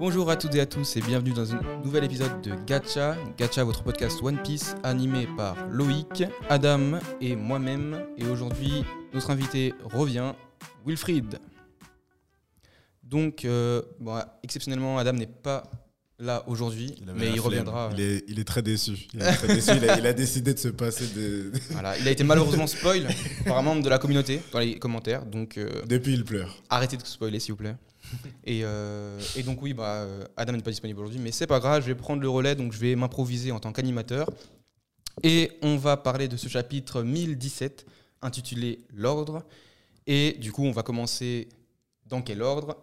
Bonjour à toutes et à tous et bienvenue dans un nouvel épisode de Gacha. Gacha, votre podcast One Piece animé par Loïc, Adam et moi-même. Et aujourd'hui, notre invité revient, Wilfried. Donc, exceptionnellement, Adam n'est pas là aujourd'hui, mais il reviendra. Il est très déçu. Il a décidé de se passer de... Voilà, il a été malheureusement spoil par un membre de la communauté dans les commentaires. Donc, depuis, il pleure. Arrêtez de spoiler, s'il vous plaît. Et donc oui, Adam n'est pas disponible aujourd'hui, mais c'est pas grave, je vais prendre le relais, donc je vais m'improviser en tant qu'animateur. Et on va parler de ce chapitre 1017, intitulé « L'ordre ». Et du coup, on va commencer dans quel ordre ?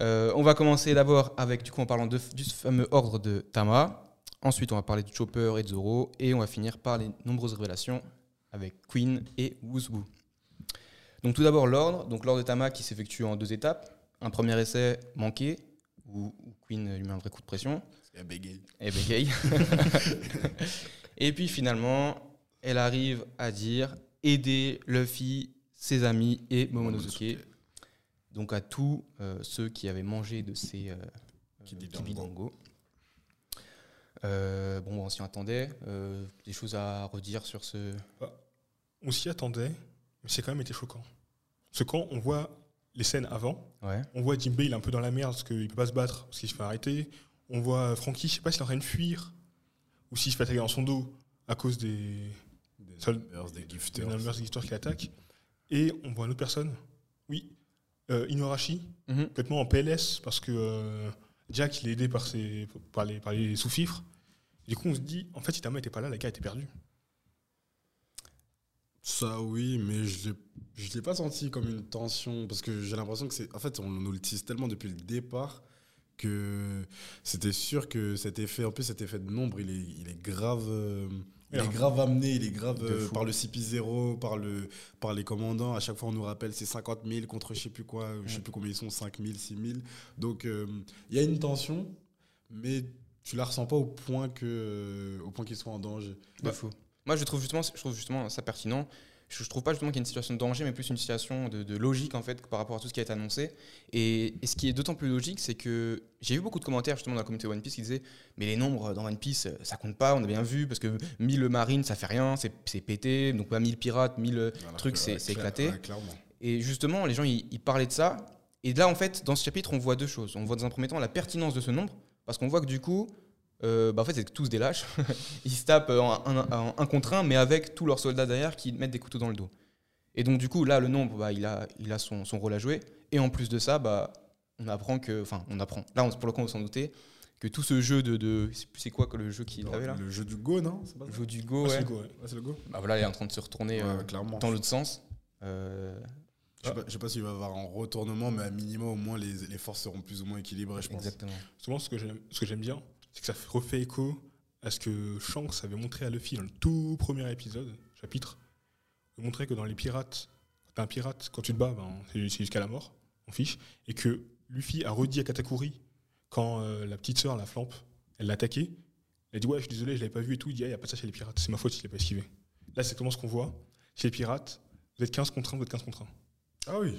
On va commencer d'abord avec, en parlant du fameux ordre de Tama. Ensuite, on va parler de Chopper et de Zoro. Et on va finir par les nombreuses révélations avec Queen et Wuzgu. Donc tout d'abord l'ordre, donc l'ordre de Tama qui s'effectue en deux étapes. Un premier essai manqué, où Queen lui met un vrai coup de pression. Elle bégaye. Et puis finalement, elle arrive à dire aider Luffy, ses amis et Momonosuke. Donc à tous ceux qui avaient mangé de ces kibidangos. On s'y attendait. Des choses à redire sur ce... On s'y attendait. Mais c'est quand même été choquant. Parce que quand on voit les scènes avant, on voit Jinbei, il est un peu dans la merde parce qu'il ne peut pas se battre, parce qu'il se fait arrêter. On voit Franky, je ne sais pas s'il est en train de fuir ou s'il se fait attaquer dans son dos à cause des gifters qui l'attaquent. Et on voit une autre personne, Inuarashi, complètement en PLS parce que Jack, il est aidé par les sous-fifres. Du coup, on se dit, en fait, si Tama n'était pas là, la gars était perdue. Ça oui, mais je l'ai pas senti comme une tension parce que j'ai l'impression que c'est en fait on nous le tisse tellement depuis le départ que c'était sûr que cet effet de nombre il est grave amené, il est grave par le CP0, par les commandants. À chaque fois on nous rappelle c'est 50 000 contre je sais plus quoi, je sais plus combien ils sont, 5 000, 6 000. Donc il y a une tension, mais tu la ressens pas au point qu'ils soient en danger. Bah fou. Moi, je trouve justement ça pertinent. Je trouve pas justement qu'il y a une situation de danger, mais plus une situation de logique en fait par rapport à tout ce qui a été annoncé. Et ce qui est d'autant plus logique, c'est que j'ai vu beaucoup de commentaires justement dans la communauté One Piece qui disaient mais les nombres dans One Piece, ça compte pas, on a bien vu, parce que 1000 marines, ça fait rien, c'est pété, donc pas 1000 pirates, 1000 trucs, c'est éclaté. Et justement, les gens, ils parlaient de ça. Et là, en fait, dans ce chapitre, on voit deux choses. On voit dans un premier temps la pertinence de ce nombre, parce qu'on voit que du coup... en fait, c'est tous des lâches. Ils se tapent en un contre un, mais avec tous leurs soldats derrière qui mettent des couteaux dans le dos. Et donc, du coup, là, le nombre, il a son rôle à jouer. Et en plus de ça, on apprend que... Enfin, on apprend. Là, pour le coup, on s'en doutait que tout ce jeu de c'est quoi que le jeu qu'il avait là ? Le jeu du Go, non ? C'est pas le jeu du Go, ouais. C'est le Go. Voilà, il est en train de se retourner dans l'autre sens. Je sais pas s'il va y avoir un retournement, mais à minima, au moins, les forces seront plus ou moins équilibrées, je pense. Exactement. Souvent, ce que j'aime bien... c'est que ça refait écho à ce que Shanks avait montré à Luffy dans le tout premier chapitre. Il montrait que dans les pirates, t'es un pirate, quand tu te bats, c'est jusqu'à la mort, on fiche. Et que Luffy a redit à Katakuri, quand la petite sœur, la Flampe, elle l'a attaqué, elle a dit « Ouais, je suis désolé, je l'avais pas vu et tout », il dit « Ah, il n'y a pas de ça chez les pirates, c'est ma faute, il l'a pas esquivé ». Là, c'est comment ce qu'on voit. Chez les pirates, vous êtes 15 contre 1, vous êtes 15 contre 1. Ah oui.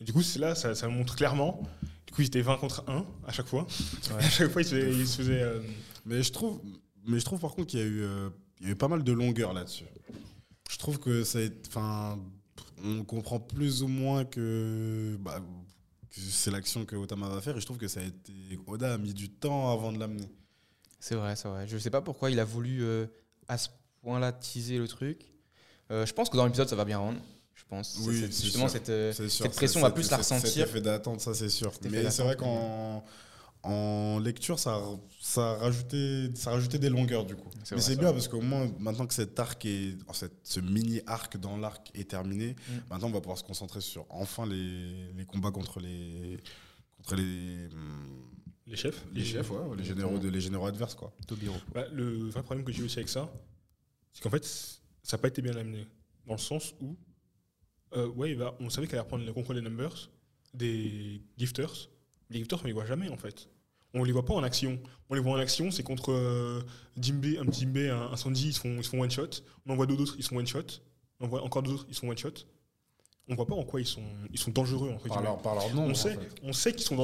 Et du coup, là, ça montre clairement... Du coup, ils étaient 20 contre 1 à chaque fois. Ouais. À chaque fois, ils se faisaient... Mais je trouve par contre qu'il y a eu pas mal de longueur là-dessus. Je trouve que on comprend plus ou moins que c'est l'action que Otama va faire. Et je trouve que Oda a mis du temps avant de l'amener. C'est vrai. Je sais pas pourquoi il a voulu à ce point-là teaser le truc. Je pense que dans l'épisode, ça va bien rendre. Je pense cette pression, on va plus la ressentir. Cet effet d'attente, ça c'est sûr. Mais c'est vrai qu'en lecture, ça rajoutait des longueurs du coup. Mais c'est bien parce qu'au moins, maintenant que ce mini-arc dans l'arc est terminé, maintenant on va pouvoir se concentrer sur enfin les combats contre les chefs. Les chefs, les généraux adverses. Quoi. Le vrai problème que j'ai aussi avec ça, c'est qu'en fait, ça n'a pas été bien amené. Dans le sens où on savait qu'elle allait reprendre le contrôle des numbers, des gifters. Les gifters, on les voit jamais en fait. On les voit pas en action. On les voit en action, c'est contre Jinbei, un petit Jinbei, un Sanji, ils se font one shot. On en voit deux autres, ils sont one shot. On en voit encore deux autres, ils sont one shot. on voit pas en quoi ils sont dangereux. On sait qu'ils sont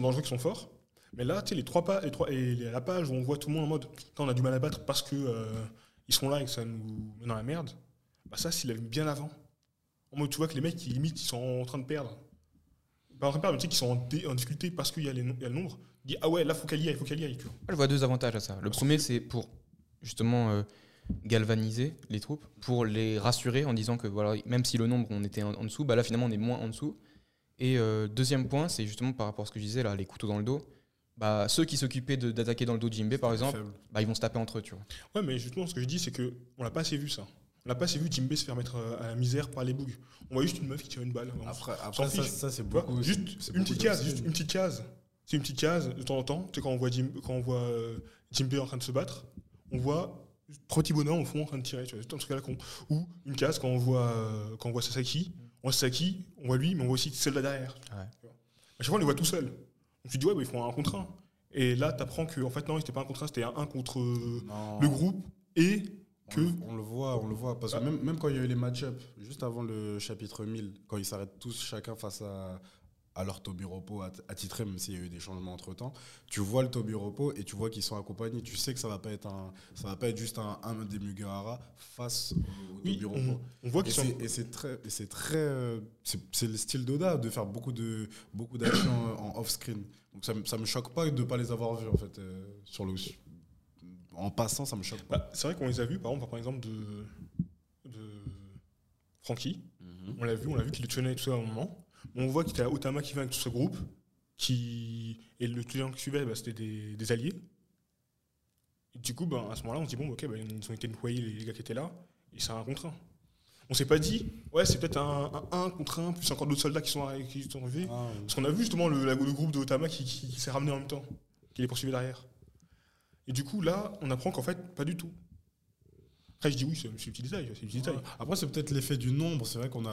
dangereux, qu'ils sont forts. Mais là, tu sais, la page où on voit tout le monde en mode on a du mal à battre parce que ils sont là et que ça nous met dans la merde, bah ça, s'il l'avait mis bien avant. En mode, tu vois que les mecs, limite, ils sont en train de perdre. Bah, en train de perdre, mais tu sais qu'ils sont en difficulté parce qu'il y a le nombre. Il dit, ah ouais, là, faut qu'elle y aille, faut qu'elle y aille. Tu vois. Je vois deux avantages à ça. Le premier, c'est pour justement galvaniser les troupes, pour les rassurer en disant que voilà, même si le nombre, on était en dessous, bah là, finalement, on est moins en dessous. Et deuxième point, c'est justement par rapport à ce que je disais, là, les couteaux dans le dos. Bah, ceux qui s'occupaient d'attaquer dans le dos de Jinbei, par exemple, bah, ils vont se taper entre eux. Tu vois. Ouais, mais justement, ce que je dis, c'est qu'on l'a pas assez vu, ça. On n'a pas assez vu Jinbei se faire mettre à la misère par les bougs. On voit juste une meuf qui tire une balle. Après ça c'est beaucoup. Ouais, juste une petite case. C'est une petite case de temps en temps. C'est quand on voit Jinbei en train de se battre, on voit Trotibona au fond en train de tirer. C'est un truc là ou une case quand on voit Sasaki, on voit Sasaki, on voit lui, mais on voit aussi celle là derrière. Ouais. À chaque fois on les voit tout seuls. Donc tu dis ouais, bah, ils font un contre un. Et là t'apprends que en fait non, c'était pas un contre un, c'était un contre le groupe et que on le voit parce que même quand il y a eu les match-ups juste avant le chapitre 1000 quand ils s'arrêtent tous chacun face à leur Tobiropo attitré, même s'il y a eu des changements entre temps, tu vois le Tobiropo et tu vois qu'ils sont accompagnés, tu sais que ça va pas être juste un des Mugiwara face au Tobiropo. On voit qu'ils sont... c'est le style d'Oda de faire beaucoup d'actions en off-screen, donc ça me choque pas de pas les avoir vus en fait sur le en passant, ça me choque pas. Bah, c'est vrai qu'on les a vus, par exemple, de Franky. Mm-hmm. On l'a vu qu'il le tenait tout ça à un moment. Mais on voit qu'il y a Otama qui vient avec tout ce groupe, et le client qui suivait, bah, c'était des alliés. Et du coup, bah, à ce moment-là, on se dit, bon, ok, bah, ils ont été nettoyés, les gars qui étaient là, et c'est un contre un. On s'est pas dit, ouais, c'est peut-être un contre un, plus encore d'autres soldats qui sont arrivés. Ah, oui. Parce qu'on a vu justement le groupe de Otama qui s'est ramené en même temps, qui les poursuivait derrière. Et du coup, là, on apprend qu'en fait, pas du tout. Après, je dis oui, c'est un petit détail. Après, c'est peut-être l'effet du nombre. C'est vrai qu'on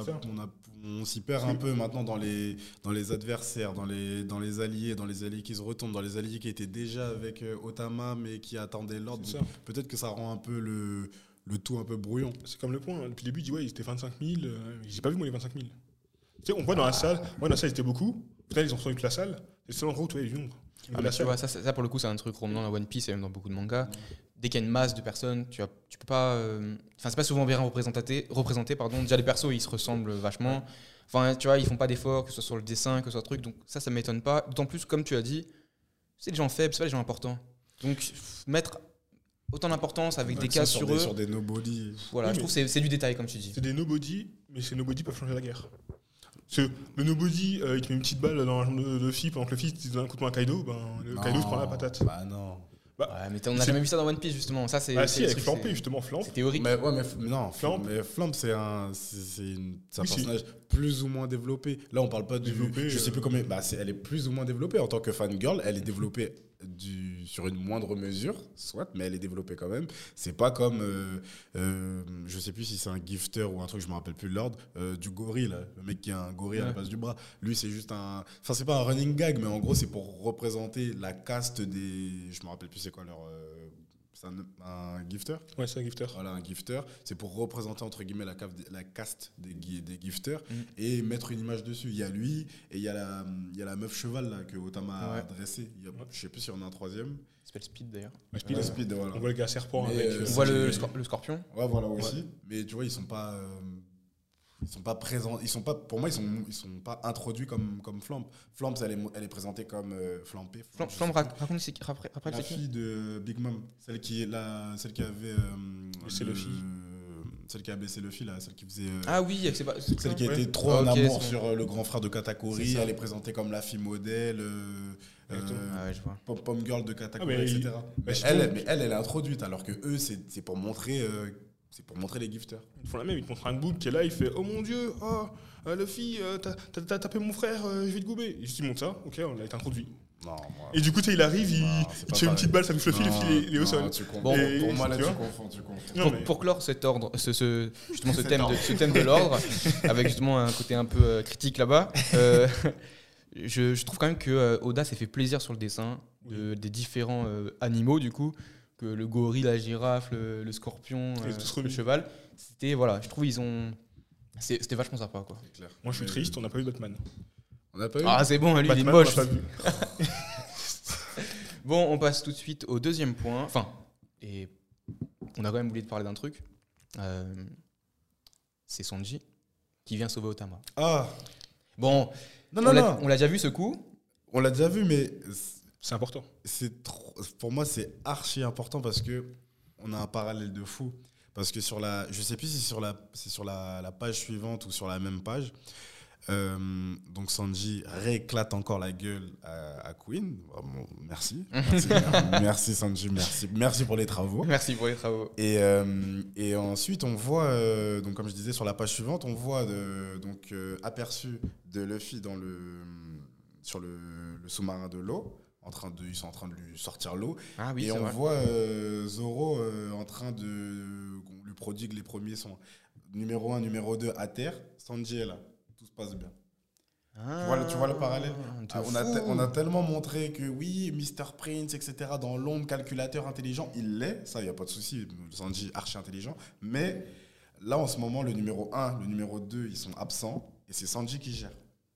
s'y perd un peu maintenant dans les adversaires, dans les alliés, dans les alliés qui se retournent, dans les alliés qui étaient déjà avec Otama, mais qui attendaient l'ordre. Peut-être que ça rend un peu le tout un peu brouillon. C'est comme le point. Depuis le début, il dit ouais, ils étaient 25 000. J'ai pas vu, moi, les 25 000. Tu sais, on voit dans la salle, ils étaient beaucoup. Peut-être ils ont sorti que la salle. C'est l'endroit où tu vois les nombres. Ah mais tu vois, ça pour le coup c'est un truc remontant dans One Piece et même dans beaucoup de mangas. Mmh. Dès qu'il y a une masse de personnes, tu peux pas. Enfin, c'est pas souvent bien représenté. Déjà les persos ils se ressemblent vachement. Enfin, tu vois, ils font pas d'efforts, que ce soit sur le dessin, que ce soit truc. Donc ça m'étonne pas. D'autant plus comme tu as dit, c'est des gens faibles, c'est pas des gens importants. Donc mettre autant d'importance avec des cas sur eux. Sur des nobody. Voilà, oui, je trouve c'est du détail comme tu dis. C'est des nobody, mais ces nobody peuvent changer la guerre. Parce que le nobody, il te met une petite balle dans la jambe de Luffy, pendant que Luffy te donne un coup de poing à Kaido, Kaido se prend la patate. Bah non. Bah, ouais, mais on n'a jamais vu ça dans One Piece, justement. Ça, c'est, ah si, avec Flampe, justement, Flampe. C'est théorique. Flampe, c'est un personnage plus ou moins développé. Là, on parle pas du... Je sais plus combien... Bah, elle est plus ou moins développée. En tant que fangirl, elle est développée sur une moindre mesure, soit, mais elle est développée quand même. C'est pas comme... je sais plus si c'est un gifter ou un truc, je me rappelle plus l'ordre, du gorille, là. Le mec qui a un gorille à la place du bras. Lui, c'est juste un... Enfin, c'est pas un running gag, mais en gros, c'est pour représenter la caste des... Je me rappelle plus c'est quoi leur... C'est un gifter ? Ouais, c'est un gifter. Voilà, un gifter. C'est pour représenter, entre guillemets, la caste des gifters et mettre une image dessus. Il y a lui et il y a la meuf cheval là, que Otama a dressée. Je sais plus si on a un troisième. Il s'appelle Speed d'ailleurs. Ouais, Speed, voilà. On voit le gars serpent. On voit le scorpion. Ouais, voilà aussi. Mais tu vois, ils sont pas... Ils sont pas présents, ils sont pas, pour moi ils sont pas introduits comme Flampe. Flampe elle est présentée comme Flampée. Flampe raconte c'est qui après la fille de Big Mom, celle qui avait c'est le fils, celle qui a blessé Luffy là, celle qui faisait ah oui, c'est celle qui était trop en amour sur le grand frère de Katakuri, elle est présentée comme la fille modèle pom-pom girl de Katakuri etc. Mais elle est introduite alors que eux c'est pour montrer les gifters. Ils font la même, ils te montrent un bouc qui est là, il fait « Oh mon Dieu, Luffy, t'as tapé mon frère, je vais te gouber. » Ils montent ça, ok, on a été introduit. Non, moi, et du coup, il arrive, il tire une petite balle, ça me fluffe, il est au sol. Bon, pour moi, là, tu confonds. Pour clore cet ordre, justement ce thème de l'ordre, avec justement un côté un peu critique là-bas, je trouve quand même que Oda s'est fait plaisir sur le dessin des différents animaux, du coup. Que le gorille, la girafe, le scorpion, le cheval, c'était voilà, je trouve ils ont C'était vachement sympa, quoi. Clair. Moi, je suis triste, on n'a pas eu Batman. On n'a pas eu. Ah, c'est bon, lui, Batman, il est moche. Bon, on passe tout de suite au deuxième point. Enfin, et on a quand même oublié de parler d'un truc. C'est Sanji qui vient sauver Otama. Ah. Bon, non, on l'a déjà vu, ce coup. On l'a déjà vu, mais c'est important. Pour moi, c'est archi important parce que on a un parallèle de fou. Parce que sur la, je sais plus si c'est sur la page suivante ou sur la même page, donc Sanji rééclate encore la gueule à Queen. Oh, bon, merci, merci Sanji, merci pour les travaux. Merci pour les travaux. Et ensuite on voit, donc comme je disais sur la page suivante, on voit aperçu de Luffy dans sur le sous-marin de l'eau. Ils sont en train de lui sortir l'eau. Ah oui, et on voit Zoro en train de lui prodigue les premiers soins. Numéro 1, numéro 2 à terre. Sanji est là. Tout se passe bien. Ah, tu vois le parallèle. On a tellement montré que oui, Mr. Prince, etc., dans l'ombre, calculateur intelligent, il l'est. Ça, il n'y a pas de souci. Sanji, archi intelligent. Mais là, en ce moment, le numéro 1, le numéro 2, ils sont absents. Et c'est Sanji qui gère.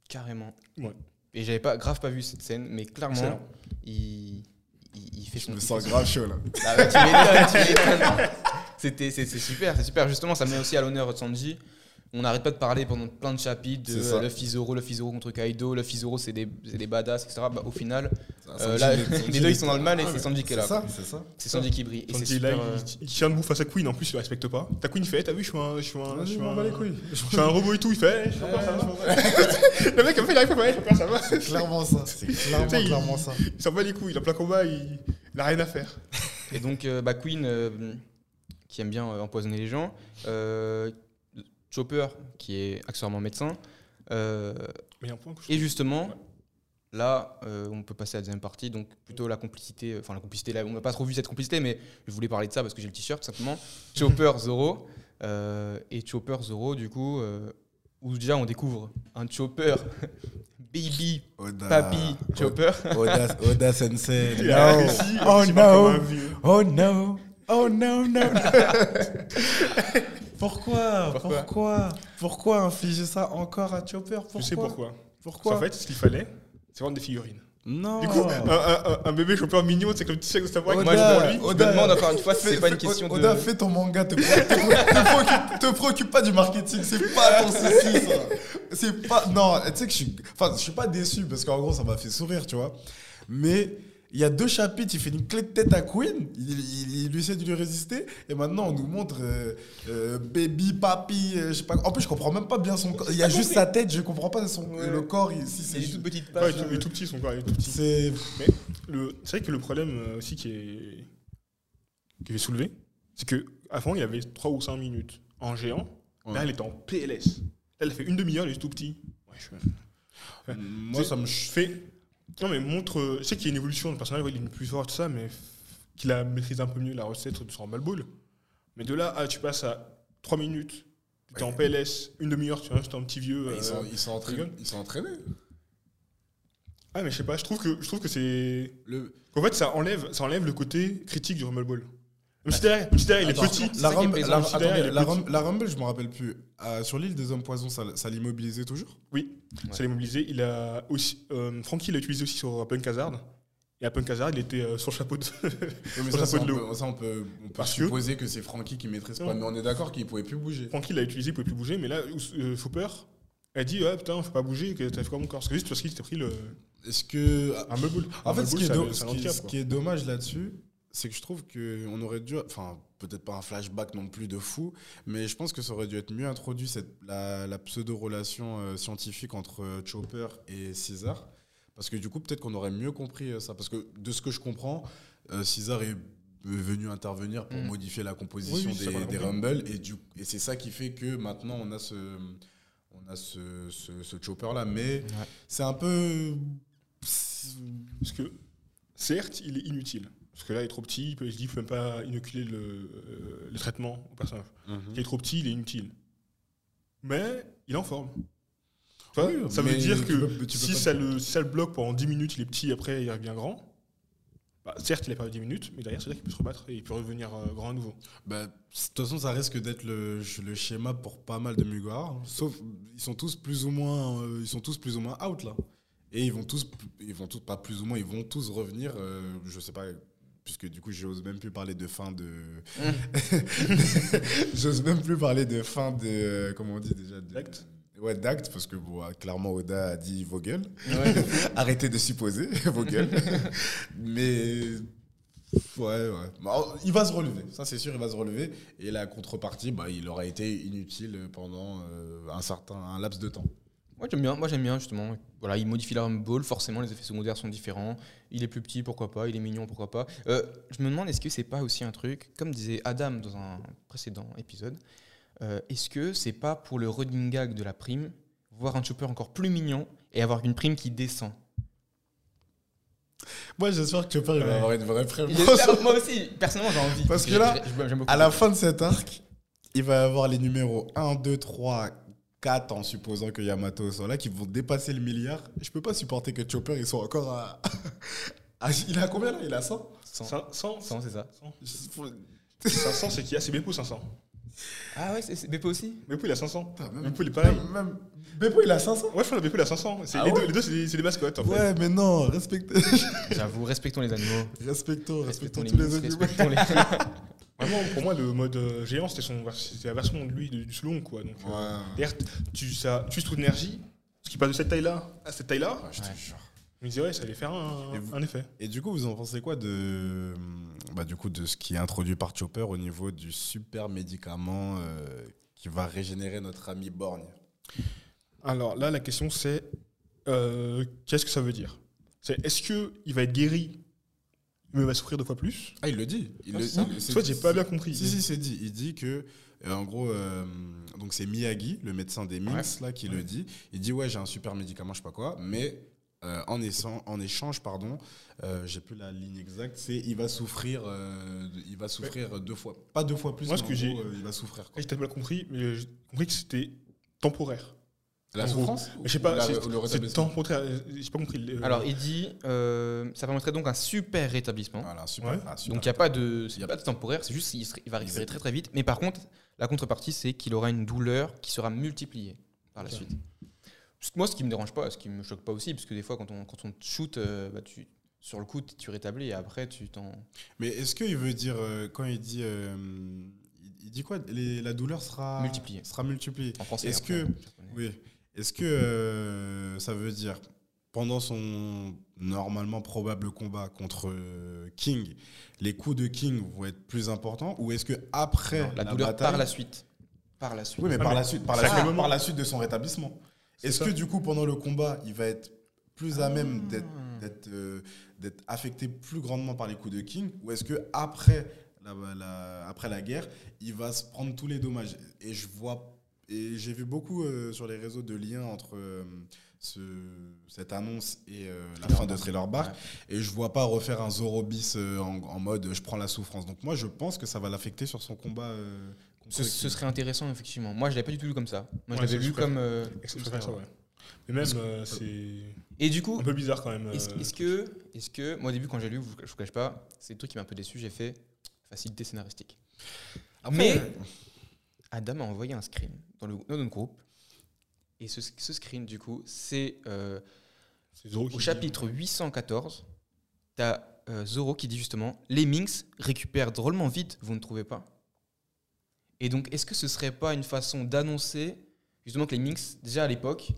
Carrément. Ouais. Et j'avais pas vu cette scène, mais clairement, il fait son... Je me sens grave chaud, là. Ah bah, tu m'étonnes. C'est super, c'est super. Justement, ça me met aussi à l'honneur de Sanji. On n'arrête pas de parler pendant plein de chapitres de Luffy Zoro contre Kaido. Luffy Zoro, c'est des badass, etc. Bah, au final, là, les deux, ils sont dans le mal et c'est Sanji qui est là. C'est Sanji qui brille. Sanji, là, il tient debout face à Queen. En plus, il ne respecte pas. Ta Queen, il fait, t'as vu, je suis un robot et tout. Il fait, le mec, il arrive pas à faire ça. C'est clairement ça. C'est clairement ça. Il s'en bat les couilles. Il a plein combat. Il n'a rien à faire. Et donc, Queen, qui aime bien empoisonner les gens, Chopper, qui est accessoirement médecin. Et justement, là, on peut passer à la deuxième partie, donc plutôt la complicité. Enfin, la complicité, là, on n'a pas trop vu cette complicité, mais je voulais parler de ça parce que j'ai le t-shirt, simplement. Chopper, Zoro. Et Chopper, Zoro, du coup, où déjà on découvre un Chopper. Baby, Oda. Papi, Chopper. Oda Sensei. No. Oh no. Oh no. Oh non, non, non. Pourquoi infliger ça encore à Chopper? Je sais pourquoi. En fait, ce qu'il fallait, c'est vendre des figurines. Non. Du coup, un bébé Chopper mignon, c'est comme le petit sac de savoir avec moi, je demande encore une fois, c'est pas une question de... Oda, fais ton manga, te préoccupe pas du marketing, c'est pas ton souci, ça. C'est pas... Non, tu sais que je suis pas déçu, parce qu'en gros, ça m'a fait sourire, tu vois. Mais... Il y a 2 chapitres, il fait une clé de tête à Queen, il essaie de lui résister, et maintenant on nous montre baby, papi, je sais pas. En plus, je comprends même pas bien son corps. Il y a juste sa tête, je comprends pas le corps. C'est juste une petite page. Ouais, il est tout petit, son corps, il est tout petit. C'est vrai que le problème aussi que j'ai soulevé, c'est qu'avant il y avait 3 ou 5 minutes en géant, là elle est en PLS. Là elle fait une demi-heure, elle est tout petit. Ouais, moi ça me fait. Non, mais montre. Je sais qu'il y a une évolution, le personnage, il est plus fort, tout ça, mais qu'il a maîtrisé un peu mieux la recette de son ball. Mais de là, tu passes à 3 minutes, tu es en PLS, une demi-heure, tu restes un petit vieux. Ils sont entraînés. Ah, mais je sais pas, je trouve que c'est. En fait, ça enlève le côté critique du Rumble Ball. Même si derrière, il est petit. La Rumble, je me rappelle plus. Sur l'île des hommes poisons, ça l'immobilisait toujours? Oui, ouais. Ça l'immobilisait. Il a aussi, Franky l'a utilisé aussi sur Punk Hazard. Et à Punk Hazard, il était sur le chapeau de l'eau. Ça, on peut supposer que c'est Franky qui maîtrise pas. Mais on est d'accord qu'il pouvait plus bouger. Franky l'a utilisé, il pouvait plus bouger. Mais là, Chopper a dit, ah putain, faut pas bouger, que t'as fait quoi mon corps? C'est juste parce qu'il t'a pris le... Est-ce que... Un meuble. En fait, ce qui est dommage là-dessus... C'est que je trouve qu'on aurait dû, enfin peut-être pas un flashback non plus de fou, mais je pense que ça aurait dû être mieux introduit la pseudo-relation scientifique entre Chopper et Caesar, parce que du coup peut-être qu'on aurait mieux compris ça, parce que de ce que je comprends, Caesar est venu intervenir pour modifier la composition des Rumble, et c'est ça qui fait que maintenant on a ce Chopper là, mais c'est un peu... Parce que certes il est inutile. Parce que là, il est trop petit, il ne peut même pas inoculer le traitement au personnage. Il est trop petit, il est inutile. Mais il est en forme. Enfin, oui, ça veut dire que si ça le bloque pendant 10 minutes, il est petit, après il revient grand, Bah, certes, il a perdu 10 minutes, mais derrière, c'est-à-dire qu'il peut se rebattre et il peut revenir grand à nouveau. Bah, de toute façon, ça risque d'être le schéma pour pas mal de Mugiwara. Hein. Sauf, ils sont tous plus ou moins, out là. Et ils vont tous revenir. Je sais pas, puisque du coup, j'ose même plus parler de fin de. Comment on dit déjà de... Acte. Ouais, d'acte, parce que bon, clairement Oda a dit vos gueules. Ouais. Arrêtez de supposer vos gueules. Mais ouais. Alors, il va se relever, ça c'est sûr, il va se relever. Et la contrepartie, bah, il aura été inutile pendant un laps de temps. Ouais, j'aime bien justement. Voilà, il modifie l'arme ball, forcément les effets secondaires sont différents. Il est plus petit, pourquoi pas, il est mignon, pourquoi pas. Je me demande, est-ce que c'est pas aussi un truc, comme disait Adam dans un précédent épisode, est-ce que c'est pas pour le running gag de la prime, voir un Chopper encore plus mignon et avoir une prime qui descend? Moi, j'espère que Chopper va avoir une vraie prime. Moi aussi, personnellement, j'ai envie. Parce que là, à la fin de cet arc, il va y avoir les numéros 1, 2, 3, 4, en supposant que Yamato soit là, qui vont dépasser le milliard. Je peux pas supporter que Chopper, ils soient encore à... Il est à combien là? Il est à 100 100, c'est ça. 500, c'est qu'il y a ses Beppo 500. Ah ouais, c'est Beppo aussi. Beppo il a 500. Beppo il est pareil. Beppo il a 500. Ouais, je crois que Beppo il a 500. Ah les, ouais les deux, c'est des mascottes en fait. Ouais, mais non, respectez. J'avoue, respectons les animaux. Respectons tous les animaux. Vraiment, pour moi, le mode géant, c'était la version de lui du Sloan quoi. Donc, d'ailleurs, tu uses trop d'énergie, ce qui passe de cette taille-là à cette taille-là. Ouais, je te jure. Je me disais, ouais, ça allait faire un effet. Et du coup, vous en pensez quoi de ce qui est introduit par Chopper au niveau du super médicament qui va régénérer notre ami Borgne? Alors là, la question c'est qu'est-ce que ça veut dire? C'est est-ce qu'il va être guéri mais va souffrir deux fois plus? Ah, il le dit. Toi, j'ai pas bien compris. Si, c'est dit. Il dit que, en gros, donc c'est Miyagi, le médecin des Minks, là, qui le dit. Il dit, ouais, j'ai un super médicament, je sais pas quoi, mais... en échange, j'ai plus la ligne exacte, c'est il va souffrir deux fois, pas deux fois plus. Moi, ce que j'ai, il va souffrir. Je t'ai mal compris, mais j'ai compris que c'était temporaire. La souffrance, je sais pas, c'est temporaire. J'ai pas compris. Alors, il dit, ça permettrait donc un super rétablissement. Voilà, super donc il y a pas de, c'est pas de temporaire, c'est juste qu'il va récupérer très très vite. Mais par contre, la contrepartie, c'est qu'il aura une douleur qui sera multipliée par la suite. Moi, ce qui me dérange pas, ce qui me choque pas aussi, parce que des fois, quand on te shoot, sur le coup, tu rétablis et après, tu t'en... Mais est-ce qu'il veut dire, quand il dit... il dit quoi? La douleur sera... multipliée. Sera multipliée. En français. Est-ce que ça veut dire, pendant son normalement probable combat contre King, les coups de King vont être plus importants? Ou est-ce qu'après la douleur bataille, par la suite. Par la suite. Oui, mais par la suite de son rétablissement. Est-ce que du coup, pendant le combat, il va être plus à même d'être affecté plus grandement par les coups de King? Ou est-ce qu'après la guerre, il va se prendre tous les dommages? Et j'ai vu beaucoup sur les réseaux de liens entre cette annonce et la fin de Thriller Bark. Ouais. Et je vois pas refaire un Zoro bis en mode je prends la souffrance. Donc moi, je pense que ça va l'affecter sur son combat. Ce serait intéressant, effectivement. Moi, je ne l'avais pas du tout lu comme ça. Moi, je l'avais lu comme... Mais même, c'est du coup, un peu bizarre, quand même. Est-ce que... Moi, au début, quand j'ai lu, je ne vous cache pas, c'est le truc qui m'a un peu déçu, j'ai fait facilité scénaristique. Après, Adam a envoyé un screen dans notre groupe. Et ce screen, du coup, c'est... au chapitre 814, tu as Zoro qui dit justement « Les Minks récupèrent drôlement vite, vous ne trouvez pas ?» Et donc, est-ce que ce serait pas une façon d'annoncer justement que les Minks, déjà à l'époque,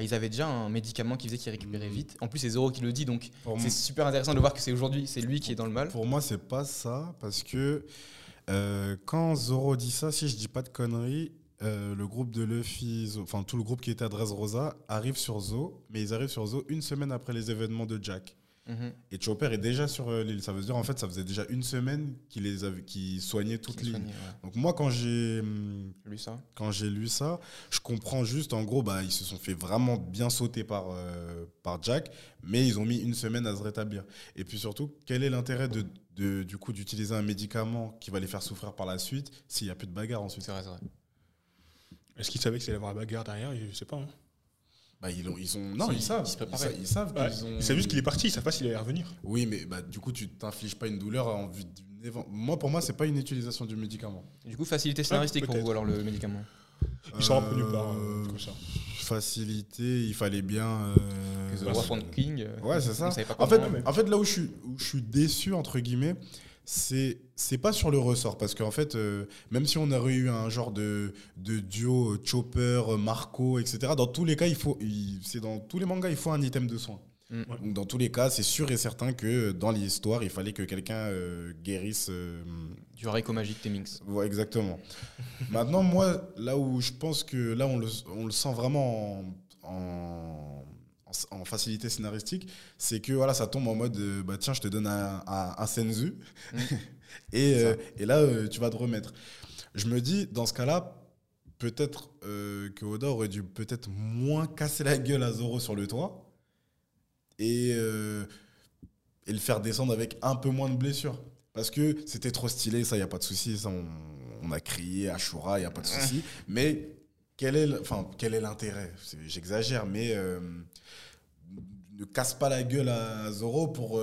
ils avaient déjà un médicament qui faisait qu'ils récupéraient vite. En plus, c'est Zoro qui le dit, donc c'est super intéressant de voir que c'est aujourd'hui, c'est lui qui est dans le mal. Pour moi, c'est pas ça, parce que quand Zoro dit ça, si je dis pas de conneries, le groupe de Luffy, enfin tout le groupe qui était à Dressrosa arrive sur Zo, mais ils arrivent sur Zo une semaine après les événements de Jack. Et Chopper est déjà sur l'île. Ça veut dire en fait, ça faisait déjà une semaine qu'il soignait toute l'île. Donc moi, quand j'ai lu ça, je comprends juste en gros, ils se sont fait vraiment bien sauter par Jack, mais ils ont mis une semaine à se rétablir. Et puis surtout, quel est l'intérêt du coup d'utiliser un médicament qui va les faire souffrir par la suite s'il n'y a plus de bagarre ensuite? C'est vrai. Est-ce qu'ils savaient qu'il allait y avoir la bagarre derrière? Je sais pas. Bah, ils savent. Ouais. Ils savent juste qu'il est parti, ils savent pas s'il allait revenir. Oui, mais bah, du coup, tu t'infliges pas une douleur en vue d'une éventuelle. Moi, pour moi, c'est pas une utilisation du médicament. Du coup, facilité scénaristique pour vous, alors le médicament. Ils sont reconnus par comme ça. Facilité, il fallait bien. King. Ouais, c'est ça. En fait, là où je suis déçu entre guillemets, c'est pas sur le ressort, parce qu'en fait, même si on aurait eu un genre de duo Chopper, Marco, etc. Dans tous les cas, c'est dans tous les mangas, il faut un item de soin. Mmh. Donc, dans tous les cas, c'est sûr et certain que dans l'histoire, il fallait que quelqu'un guérisse. Du haricot magique Temminx. Ouais, exactement. Maintenant, moi, là où je pense que là, on le sent vraiment en facilité scénaristique, c'est que voilà, ça tombe en mode bah, tiens, je te donne un senzu et là, tu vas te remettre. Je me dis, dans ce cas-là, peut-être que Oda aurait dû peut-être moins casser la gueule à Zoro sur le toit. Et le faire descendre avec un peu moins de blessures. Parce que c'était trop stylé, ça, il n'y a pas de souci. Ça, on a crié, Ashura, il n'y a pas de souci. Mais quel est l'intérêt ? J'exagère, mais ne casse pas la gueule à Zoro pour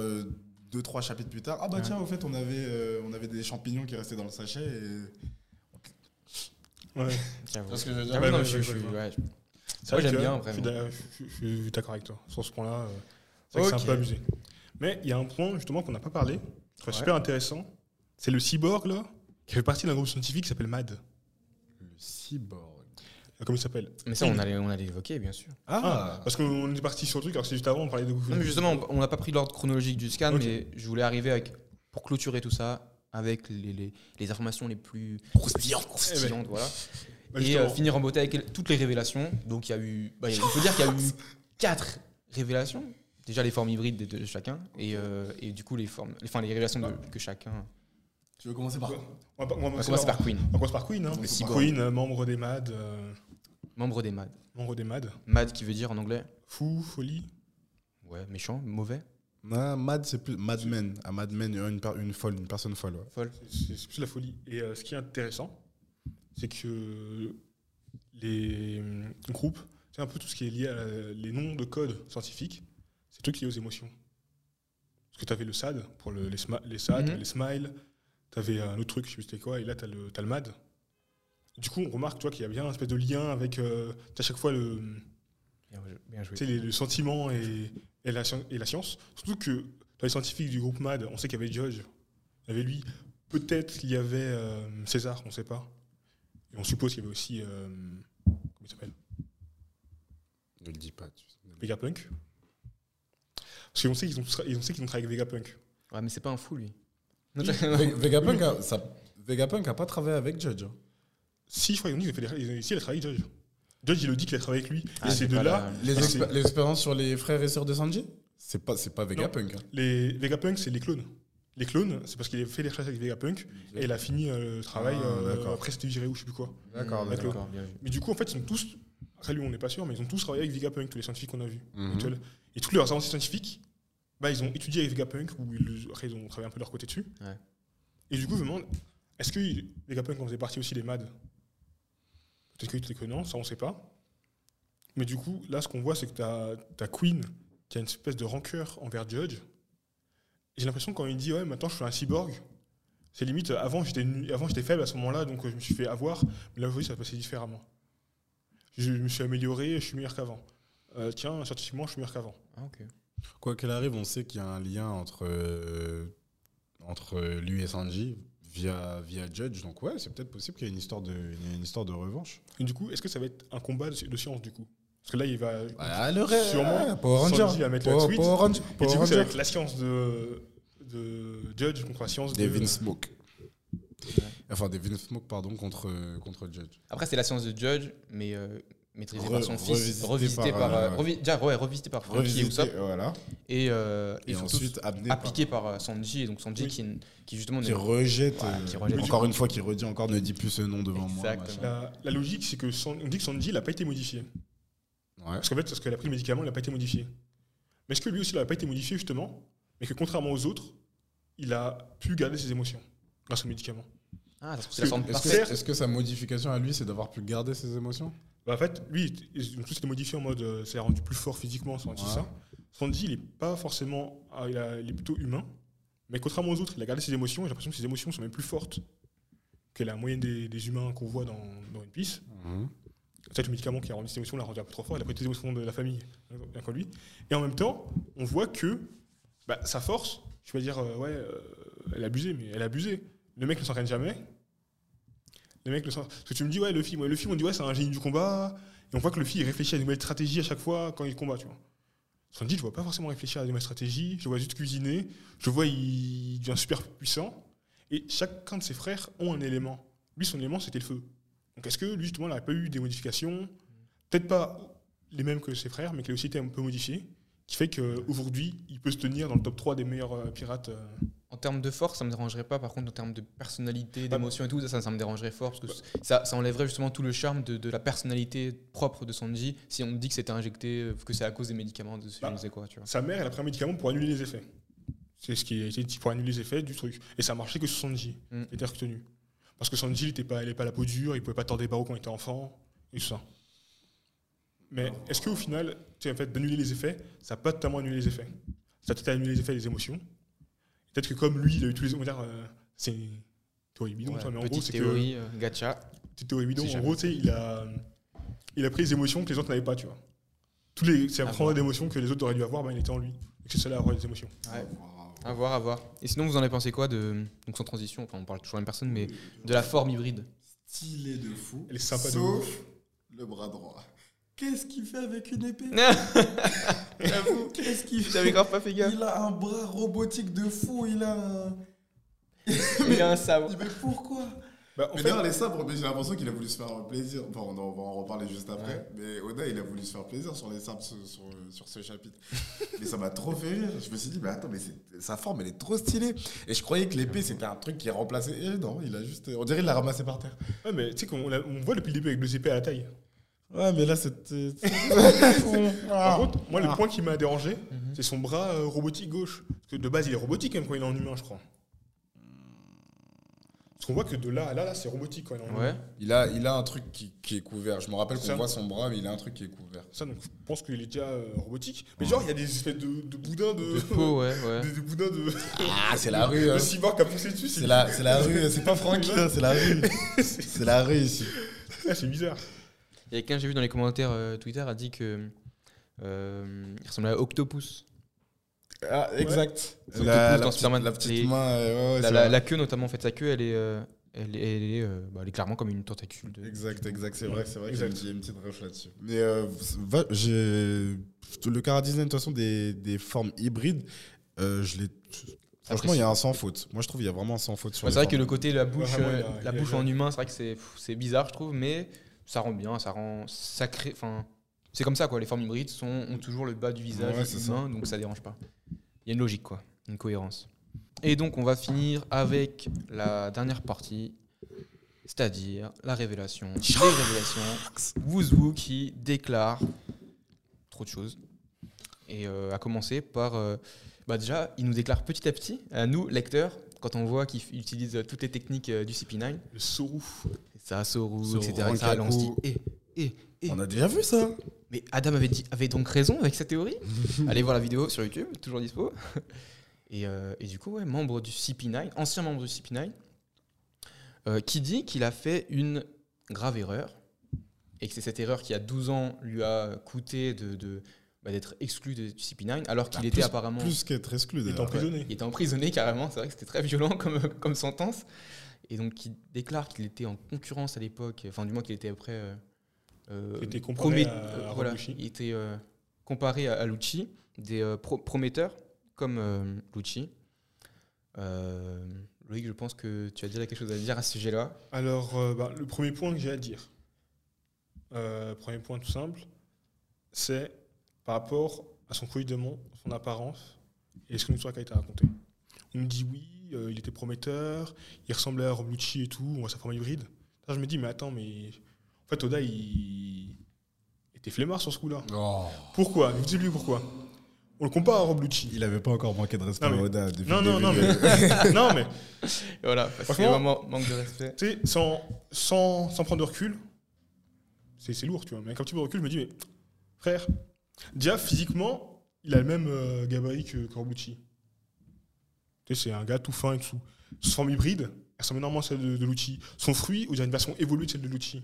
2-3 chapitres plus tard. Ah bah tiens, au fait, on avait des champignons qui restaient dans le sachet. Et... Ouais. Parce que j'aime bien, vraiment. Je suis d'accord avec toi. Sur ce point-là, c'est vrai que c'est un peu abusé. Mais il y a un point, justement, qu'on n'a pas parlé. Enfin, ouais. Super intéressant. C'est le cyborg, là, qui fait partie d'un groupe scientifique qui s'appelle MAD. Le cyborg. Comment il s'appelle ? Mais ça, on allait l'évoquer, bien sûr. Ah, parce qu'on est parti sur le truc, alors c'est juste avant, on parlait de... Non, mais justement, on n'a pas pris l'ordre chronologique du scan, mais je voulais arriver pour clôturer tout ça avec les informations les plus croustillantes, voilà. Et finir en beauté avec toutes les révélations. Donc, il y a eu... on peut dire qu'il y a eu 4 révélations. Déjà, les formes hybrides de chacun. Et du coup, les révélations que chacun... Tu veux commencer par quoi ? On va commencer par Queen. On commence par Queen. Hein. Queen, membre des MAD. MAD qui veut dire en anglais ? Fou, folie. Ouais, méchant, mauvais. Non, MAD, c'est plus madman. Un madman, une personne folle. Ouais. Folle. C'est plus la folie. Et ce qui est intéressant... c'est que les groupes, c'est un peu tout ce qui est lié à les noms de codes scientifiques, c'est tout lié aux émotions. Parce que tu avais le SAD, pour les SAD, les smiles, tu avais un autre truc, je sais plus c'était quoi, et là tu as le MAD. Du coup, on remarque qu'il y a bien un espèce de lien avec, à chaque fois, le sentiment et la science. Surtout que dans les scientifiques du groupe MAD, on sait qu'il y avait Judge, il y avait lui, peut-être il y avait César, on ne sait pas. On suppose qu'il y avait aussi. Comment il s'appelle ? Ne le dis pas. Vegapunk. Parce qu'on sait qu'ils ont travaillé avec Vegapunk. Ouais, mais c'est pas un fou, lui. Vegapunk a pas travaillé avec Judge. Si, je crois qu'ils ont dit qu'il a travaillé avec Judge. Judge, il le dit qu'il a travaillé avec lui. Ah, et c'est de là. Les expériences sur les frères et sœurs de Sanji ? C'est pas Vegapunk. Hein. Les Vegapunk, c'est les clones. Les clones, c'est parce qu'il a fait des recherches avec Vegapunk et il a fini le travail après c'était viré ou je sais plus quoi. D'accord. Mais du coup, en fait, ils ont tous, après lui, on n'est pas sûr, mais ils ont tous travaillé avec Vegapunk, tous les scientifiques qu'on a vus. Mm-hmm. Et tous leurs avancées scientifiques, ils ont étudié avec Vegapunk ou après, ils ont travaillé un peu de leur côté dessus. Ouais. Et du coup, je me demande, est-ce que Vegapunk en faisait partie aussi des MAD ? Peut-être que non, ça on ne sait pas. Mais du coup, là, ce qu'on voit, c'est que t'as Queen qui a une espèce de rancœur envers Judge. J'ai l'impression quand il dit « ouais, maintenant je suis un cyborg », c'est limite, avant j'étais faible à ce moment-là, donc je me suis fait avoir, mais là aujourd'hui ça va passer différemment. Je me suis amélioré, je suis meilleur qu'avant. Tiens, scientifiquement, je suis meilleur qu'avant. Ah, okay. Quoi qu'il arrive, on sait qu'il y a un lien entre lui et Sanji via Judge, donc ouais, c'est peut-être possible qu'il y ait une histoire de revanche. Et du coup, est-ce que ça va être un combat de science du coup ? Parce que là, il va sûrement Sanji va mettre la suite. Et du coup, ça va être la science de Judge contre la science de Vinsmoke. Ouais. Enfin, des Vinsmoke, pardon, contre Judge. Après, c'est la science de Judge, mais maîtrisée par son fils, revisitée par Frankie et Usopp. Voilà. Et ensuite appliquée par Sanji, donc Sanji qui justement rejette. Encore une fois, qui redit encore, ne dit plus ce nom devant moi. La logique, c'est que on dit que Sanji n'a pas été modifié. Ouais. Parce qu'en fait, parce qu'elle a pris le médicament, il n'a pas été modifié. Mais est-ce que lui aussi, il n'a pas été modifié, justement, mais que contrairement aux autres, il a pu garder ses émotions grâce au médicament? Ah, parce que, est-ce que sa modification à lui, c'est d'avoir pu garder ses émotions? Bah, en fait, lui, tout s'est modifié en mode, ça l'a rendu plus fort physiquement, sans ouais. ça. Sanji, il est pas forcément, il est plutôt humain, mais contrairement aux autres, il a gardé ses émotions, et j'ai l'impression que ses émotions sont même plus fortes que la moyenne des humains qu'on voit dans One Piece. Mmh. Peut-être le médicament qui a rendu ses émotions l'a rendu un peu trop fort, il a pris toutes les émotions de la famille, rien que lui. Et en même temps, on voit que bah, sa force, je vais dire, ouais, elle a abusé, mais elle a abusé. Le mec ne s'entraîne jamais. Le mec, parce que tu me dis, ouais, Luffy, on dit, ouais, c'est un génie du combat. Et on voit que Luffy, il réfléchit à de nouvelles stratégies à chaque fois quand il combat, tu vois. Sanji, je vois pas forcément réfléchir à de nouvelles stratégies, je vois juste cuisiner, je vois, il devient super puissant. Et chacun de ses frères ont un élément. Lui, son élément, c'était le feu. Donc est-ce que lui, justement, il n'aurait pas eu des modifications, peut-être pas les mêmes que ses frères, mais qu'il a aussi été un peu modifié, qui fait qu'aujourd'hui, il peut se tenir dans le top 3 des meilleurs pirates. En termes de force, ça me dérangerait pas. Par contre, en termes de personnalité, d'émotion et tout, ça me dérangerait fort parce que ça enlèverait justement tout le charme de la personnalité propre de Sanji si on dit que c'était injecté, que c'est à cause des médicaments, de ce je ne sais quoi. Tu vois. Sa mère, elle a pris un médicament pour annuler les effets. C'est ce qui a été dit pour annuler les effets du truc. Et ça marchait que sur Sanji, qui était retenu. Parce que Sanji, il n'avait pas la peau dure, il pouvait pas tordre des barreaux quand il était enfant, et tout ça. Mais est-ce qu'au final, en fait, d'annuler les effets, ça n'a pas totalement annulé les effets. Ça a peut-être annulé les effets des émotions. Peut-être que comme lui, il a eu tous les... On va dire, c'est une théorie bidon, ouais, mais en gros, c'est théorie, que... Gacha. Petite théorie bidon, en gros, il a pris des émotions que les autres n'avaient pas, tu vois. C'est à prendre des émotions que les autres auraient dû avoir, ben, il était en lui. Et c'est celle-là à avoir des émotions. Ouais. À voir, à voir. Et sinon, vous en avez pensé quoi de... Donc sans transition, enfin, on parle toujours à une personne, mais de la forme hybride. Stylé de fou, elle est sympa sauf de le bras droit. Qu'est-ce qu'il fait avec une épée? J'avoue, qu'est-ce qu'il fait? J'avais grave pas fait gaffe. Il a un bras robotique de fou, il a un... il a un sabre. Mais pourquoi? Bah, mais d'ailleurs, les sabres, j'ai l'impression qu'il a voulu se faire plaisir. Enfin, on va en reparler juste après. Ouais. Mais Oda, il a voulu se faire plaisir sur les sabres, sur ce chapitre. Mais ça m'a trop fait rire. Je me suis dit, mais attends, mais sa forme, elle est trop stylée. Et je croyais que l'épée, c'était un truc qui est remplacé. Et non, il a juste... On dirait qu'il l'a ramassé par terre. Ouais, mais tu sais qu'on voit depuis le début avec deux épées à la taille. Ouais, mais là, c'était... Par contre, moi, le point qui m'a dérangé, c'est son bras robotique gauche. Parce que de base, il est robotique même quand il est en humain, je crois. Parce qu'on voit que de là à là, c'est robotique quand il est en humain. Il a un truc qui est couvert. Je me rappelle qu'on voit son bras, mais il a un truc qui est couvert. Ça, donc, je pense qu'il est déjà robotique. Mais genre, il y a des espèces de boudins de... peau, ouais. Des boudins de... Ah, c'est la rue. Le cyborg qui a poussé dessus. C'est la rue. C'est pas Franck, c'est la rue. C'est la rue, ici. C'est bizarre. Il y a quelqu'un, j'ai vu dans les commentaires Twitter, a dit qu'il ressemblait à Octopus. Ah, exact. Ouais. Octopus dans Superman. La petite main. La queue, notamment, en fait, sa queue, elle est clairement comme une tentacule. Exact. C'est vrai que j'ai une petite ref là-dessus. Mais le chara-design, de toute façon, des formes hybrides, je l'ai... Franchement, il y a un sans faute. Moi, je trouve qu'il y a vraiment un sans faute sur les formes. C'est vrai que le côté de la bouche, en humain, c'est vrai que c'est bizarre, je trouve, mais... Ça rend bien, ça rend sacré. Enfin, c'est comme ça, quoi. Les formes hybrides ont toujours le bas du visage humain, donc ça dérange pas. Il y a une logique, quoi, une cohérence. Et donc, on va finir avec la dernière partie, c'est-à-dire les révélations. Wouzou qui déclare trop de choses. Et à commencer par, déjà, il nous déclare petit à petit, à nous, lecteurs, quand on voit qu'il utilise toutes les techniques du CP9. Le Zoro. Ça, Zoro, etc. Ça, on se dit, on a déjà vu ça. Mais Adam avait donc raison avec sa théorie. Allez voir la vidéo sur YouTube, toujours dispo. Et du coup, membre du CP9, ancien membre du CP9, qui dit qu'il a fait une grave erreur et que c'est cette erreur qui, à 12 ans, lui a coûté d'être exclu du CP9, alors qu'il était apparemment... Plus qu'être exclu, d'ailleurs. Il était emprisonné, carrément. C'est vrai que c'était très violent comme sentence. Et donc, il déclare qu'il était en concurrence à l'époque, enfin, du moins qu'il était après... il était comparé à Lucci, des prometteurs comme Lucci. Loïc, je pense que tu as déjà quelque chose à dire à ce sujet-là. Alors, le premier point que j'ai à dire, premier point tout simple, c'est par rapport à son cruellement, son apparence, et ce que nous sommes à raconter. On me dit oui, il était prometteur, il ressemblait à Rob Lucci et tout, on voit sa forme hybride. Là, je me dis, mais attends, mais... En fait, Oda, il était flemmard sur ce coup-là. Oh. Pourquoi ? Dites-lui pourquoi. On le compare à Rob Lucci. Il n'avait pas encore manqué de respect à Oda depuis le début. Non, mais... Voilà, parce qu'il y a vraiment manque de respect. Tu sais, sans prendre de recul, C'est lourd, tu vois. Mais quand tu me recules, je me dis, mais frère, déjà physiquement, il a le même gabarit que Corbucci. Tu sais, c'est un gars tout fin et tout. Son forme hybride, elle ressemble énormément à celle de Lucci. Son fruit, ou une version évoluée de celle de Lucci.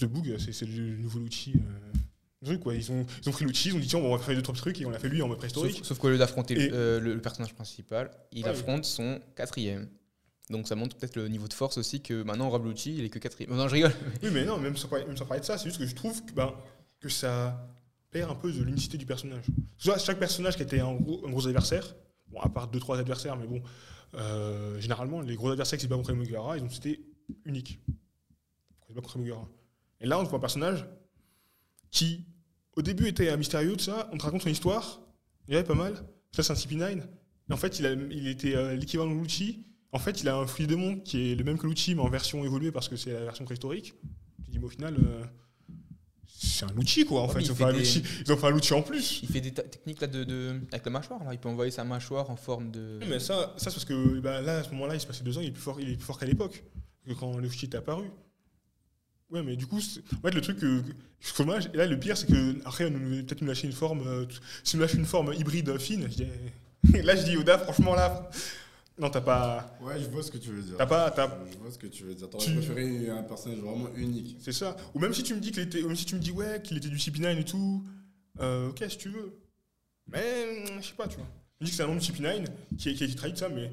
Le bug, c'est le nouveau Lucci. Quoi. Ils ont pris Lucci, ils ont dit tiens, on va faire deux, trois trucs et on l'a fait lui en mode préhistorique. Sauf qu'au lieu d'affronter le personnage principal, il affronte son quatrième. Donc ça montre peut-être le niveau de force aussi que maintenant Rob Lucci, il est que quatrième. Non, je rigole. Oui, mais non, même sans parler de ça, c'est juste que je trouve que ça perd un peu de l'unicité du personnage. Chaque personnage qui était un gros adversaire, bon, à part deux, trois adversaires, mais bon, généralement, les gros adversaires qui se battent contre les Mugiwara, ils ont été uniques. Ils se battent contre les Mugiwara. Et là, on voit un personnage qui, au début, était mystérieux, tout ça. On te raconte son histoire, il y avait pas mal. Ça, c'est un CP9. Et en fait, il était l'équivalent de Lucci. En fait, il a un fruit démon qui est le même que Lucci, mais en version évoluée parce que c'est la version préhistorique. Tu dis, mais au final, c'est un Lucci, quoi. En fait, ils ont fait un Lucci en plus. Il fait des techniques là, avec la mâchoire. Là. Il peut envoyer sa mâchoire en forme de. Oui, mais ça c'est parce que là, à ce moment-là, il se passait 2 ans, il est plus fort qu'à l'époque, que quand Lucci est apparu. Ouais, mais du coup, en fait, le truc que je trouve dommage, et là, le pire, c'est qu'après, on va peut-être nous lâcher une forme. Si on lâche une forme hybride fine, là, je dis, Oda, franchement, là. Non, t'as pas. Ouais, je vois ce que tu veux dire. Je vois ce que tu veux dire. T'aurais préféré un personnage vraiment unique. C'est ça. Ou même si tu me dis ouais, qu'il était du CP9 et tout, ok, si tu veux. Mais je sais pas, tu vois. Je dis que c'est un nom de CP9 qui trahit ça, mais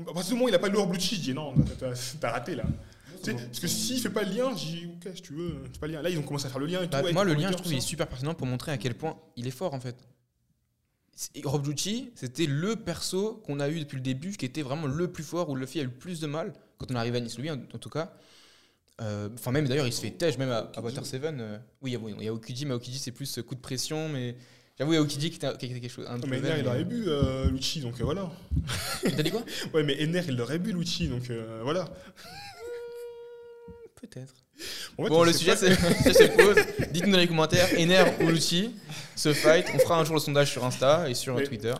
à partir du moment où il a pas l'or Lucci, je dis non, t'as raté là. Parce que s'il fait pas le lien, je dis ok, si tu veux, c'est pas le lien. Là, ils ont commencé à faire le lien et tout. Moi, le lien, je trouve, il est super pertinent pour montrer à quel point il est fort en fait. Rob Lucci, c'était le perso qu'on a eu depuis le début, qui était vraiment le plus fort, où Luffy a eu le plus de mal, quand on arrive à Nice-Louis en tout cas. Enfin, même d'ailleurs, il se fait têche, même à Water 7. Oui, il y a Okiji, mais Okiji, c'est plus coup de pression, mais j'avoue, il y a Okiji qui a quelque chose. Mais Ener, il aurait bu Lucci, donc voilà. T'as dit quoi? Ouais, mais Ener, il aurait bu Lucci, donc voilà. Peut-être. Bon, le sujet, c'est pause. Dites-nous dans les commentaires, Ener ou Lucci, ce fight. On fera un jour le sondage sur Insta et sur Twitter.